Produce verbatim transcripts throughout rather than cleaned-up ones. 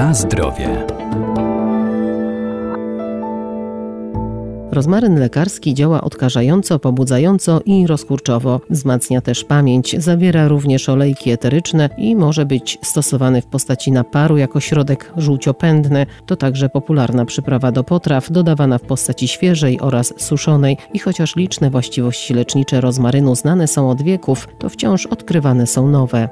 Na zdrowie. Rozmaryn lekarski działa odkażająco, pobudzająco i rozkurczowo. Wzmacnia też pamięć, zawiera również olejki eteryczne i może być stosowany w postaci naparu jako środek żółciopędny. To także popularna przyprawa do potraw, dodawana w postaci świeżej oraz suszonej. I chociaż liczne właściwości lecznicze rozmarynu znane są od wieków, to wciąż odkrywane są nowe.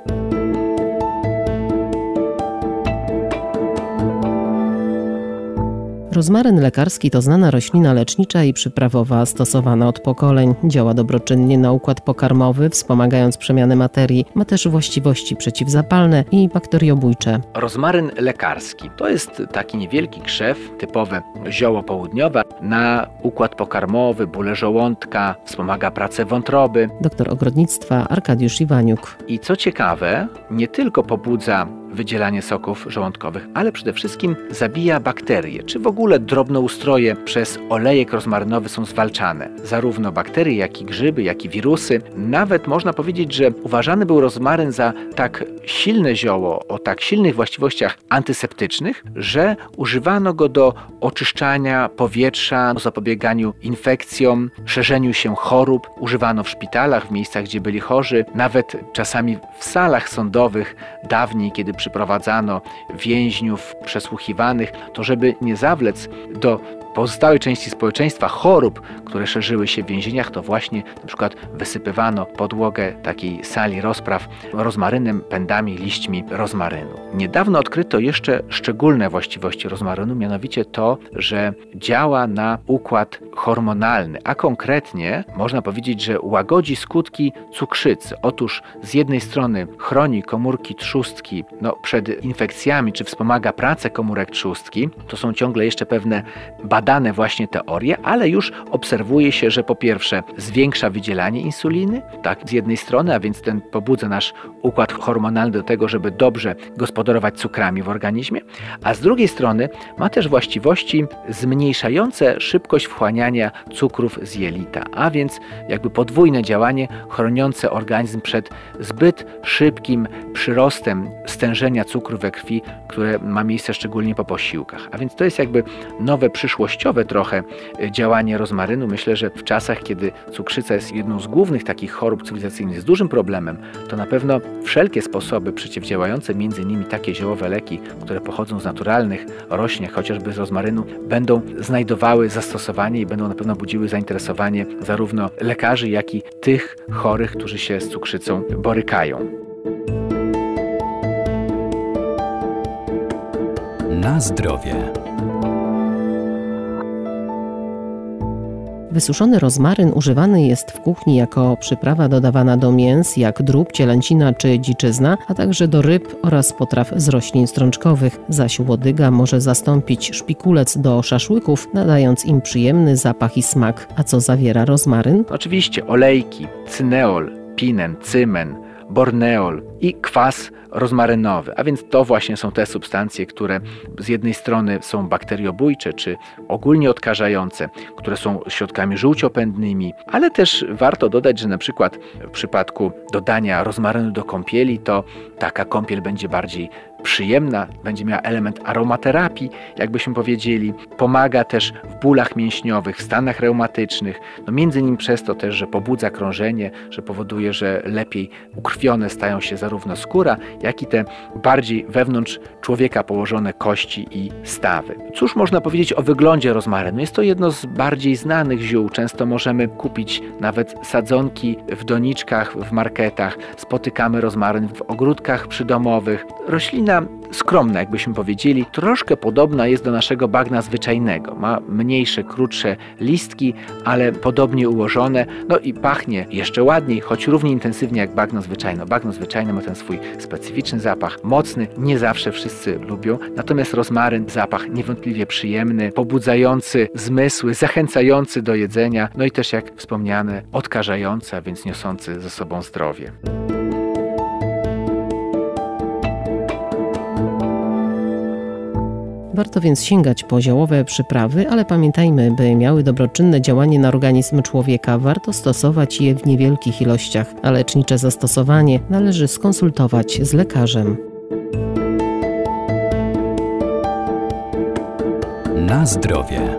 Rozmaryn lekarski to znana roślina lecznicza i przyprawowa stosowana od pokoleń. Działa dobroczynnie na układ pokarmowy, wspomagając przemianę materii. Ma też właściwości przeciwzapalne i bakteriobójcze. Rozmaryn lekarski to jest taki niewielki krzew, typowe zioło południowe, na układ pokarmowy, bóle żołądka, wspomaga pracę wątroby. Doktor ogrodnictwa Arkadiusz Iwaniuk. I co ciekawe, nie tylko pobudza wydzielanie soków żołądkowych, ale przede wszystkim zabija bakterie, czy w ogóle drobnoustroje przez olejek rozmarynowy są zwalczane. Zarówno bakterie, jak i grzyby, jak i wirusy. Nawet można powiedzieć, że uważany był rozmaryn za tak silne zioło, o tak silnych właściwościach antyseptycznych, że używano go do oczyszczania powietrza, zapobieganiu infekcjom, szerzeniu się chorób. Używano w szpitalach, w miejscach, gdzie byli chorzy, nawet czasami w salach sądowych dawniej, kiedy przyprowadzano więźniów przesłuchiwanych, to żeby nie zawlec do pozostałej części społeczeństwa chorób, które szerzyły się w więzieniach, to właśnie na przykład wysypywano podłogę takiej sali rozpraw rozmarynem, pędami, liśćmi rozmarynu. Niedawno odkryto jeszcze szczególne właściwości rozmarynu, mianowicie to, że działa na układ hormonalny, a konkretnie można powiedzieć, że łagodzi skutki cukrzycy. Otóż z jednej strony chroni komórki trzustki no, przed infekcjami, czy wspomaga pracę komórek trzustki. To są ciągle jeszcze pewne badania, dane właśnie teorie, ale już obserwuje się, że po pierwsze zwiększa wydzielanie insuliny, tak z jednej strony, a więc ten pobudza nasz układ hormonalny do tego, żeby dobrze gospodarować cukrami w organizmie, a z drugiej strony ma też właściwości zmniejszające szybkość wchłaniania cukrów z jelita, a więc jakby podwójne działanie chroniące organizm przed zbyt szybkim przyrostem stężenia cukru we krwi, które ma miejsce szczególnie po posiłkach. A więc to jest jakby nowe przyszłość trochę działanie rozmarynu. Myślę, że w czasach, kiedy cukrzyca jest jedną z głównych takich chorób cywilizacyjnych z dużym problemem, to na pewno wszelkie sposoby przeciwdziałające, między innymi takie ziołowe leki, które pochodzą z naturalnych roślin, chociażby z rozmarynu, będą znajdowały zastosowanie i będą na pewno budziły zainteresowanie zarówno lekarzy, jak i tych chorych, którzy się z cukrzycą borykają. Na zdrowie. Wysuszony rozmaryn używany jest w kuchni jako przyprawa dodawana do mięs, jak drób, cielęcina czy dziczyzna, a także do ryb oraz potraw z roślin strączkowych, zaś łodyga może zastąpić szpikulec do szaszłyków, nadając im przyjemny zapach i smak. A co zawiera rozmaryn? Oczywiście olejki, cyneol, pinen, cymen, borneol i kwas rozmarynowy, a więc to właśnie są te substancje, które z jednej strony są bakteriobójcze czy ogólnie odkażające, które są środkami żółciopędnymi, ale też warto dodać, że na przykład w przypadku dodania rozmarynu do kąpieli, to taka kąpiel będzie bardziej przyjemna, będzie miała element aromaterapii, jakbyśmy powiedzieli. Pomaga też w bólach mięśniowych, w stanach reumatycznych, no między innymi przez to też, że pobudza krążenie, że powoduje, że lepiej ukrwione stają się zarówno skóra, jak i te bardziej wewnątrz człowieka położone kości i stawy. Cóż można powiedzieć o wyglądzie rozmarynu? Jest to jedno z bardziej znanych ziół. Często możemy kupić nawet sadzonki w doniczkach, w marketach. Spotykamy rozmaryn w ogródkach przydomowych. Roślina skromna, jakbyśmy powiedzieli, troszkę podobna jest do naszego bagna zwyczajnego. Ma mniejsze, krótsze listki, ale podobnie ułożone. No i pachnie jeszcze ładniej, choć równie intensywnie jak bagno zwyczajne. Bagno zwyczajne ma ten swój specyficzny zapach, mocny, nie zawsze wszyscy lubią. Natomiast rozmaryn, zapach niewątpliwie przyjemny, pobudzający zmysły, zachęcający do jedzenia, no i też jak wspomniane, odkażający, a więc niosący ze sobą zdrowie. Warto więc sięgać po ziołowe przyprawy, ale pamiętajmy, by miały dobroczynne działanie na organizm człowieka, warto stosować je w niewielkich ilościach, a lecznicze zastosowanie należy skonsultować z lekarzem. Na zdrowie.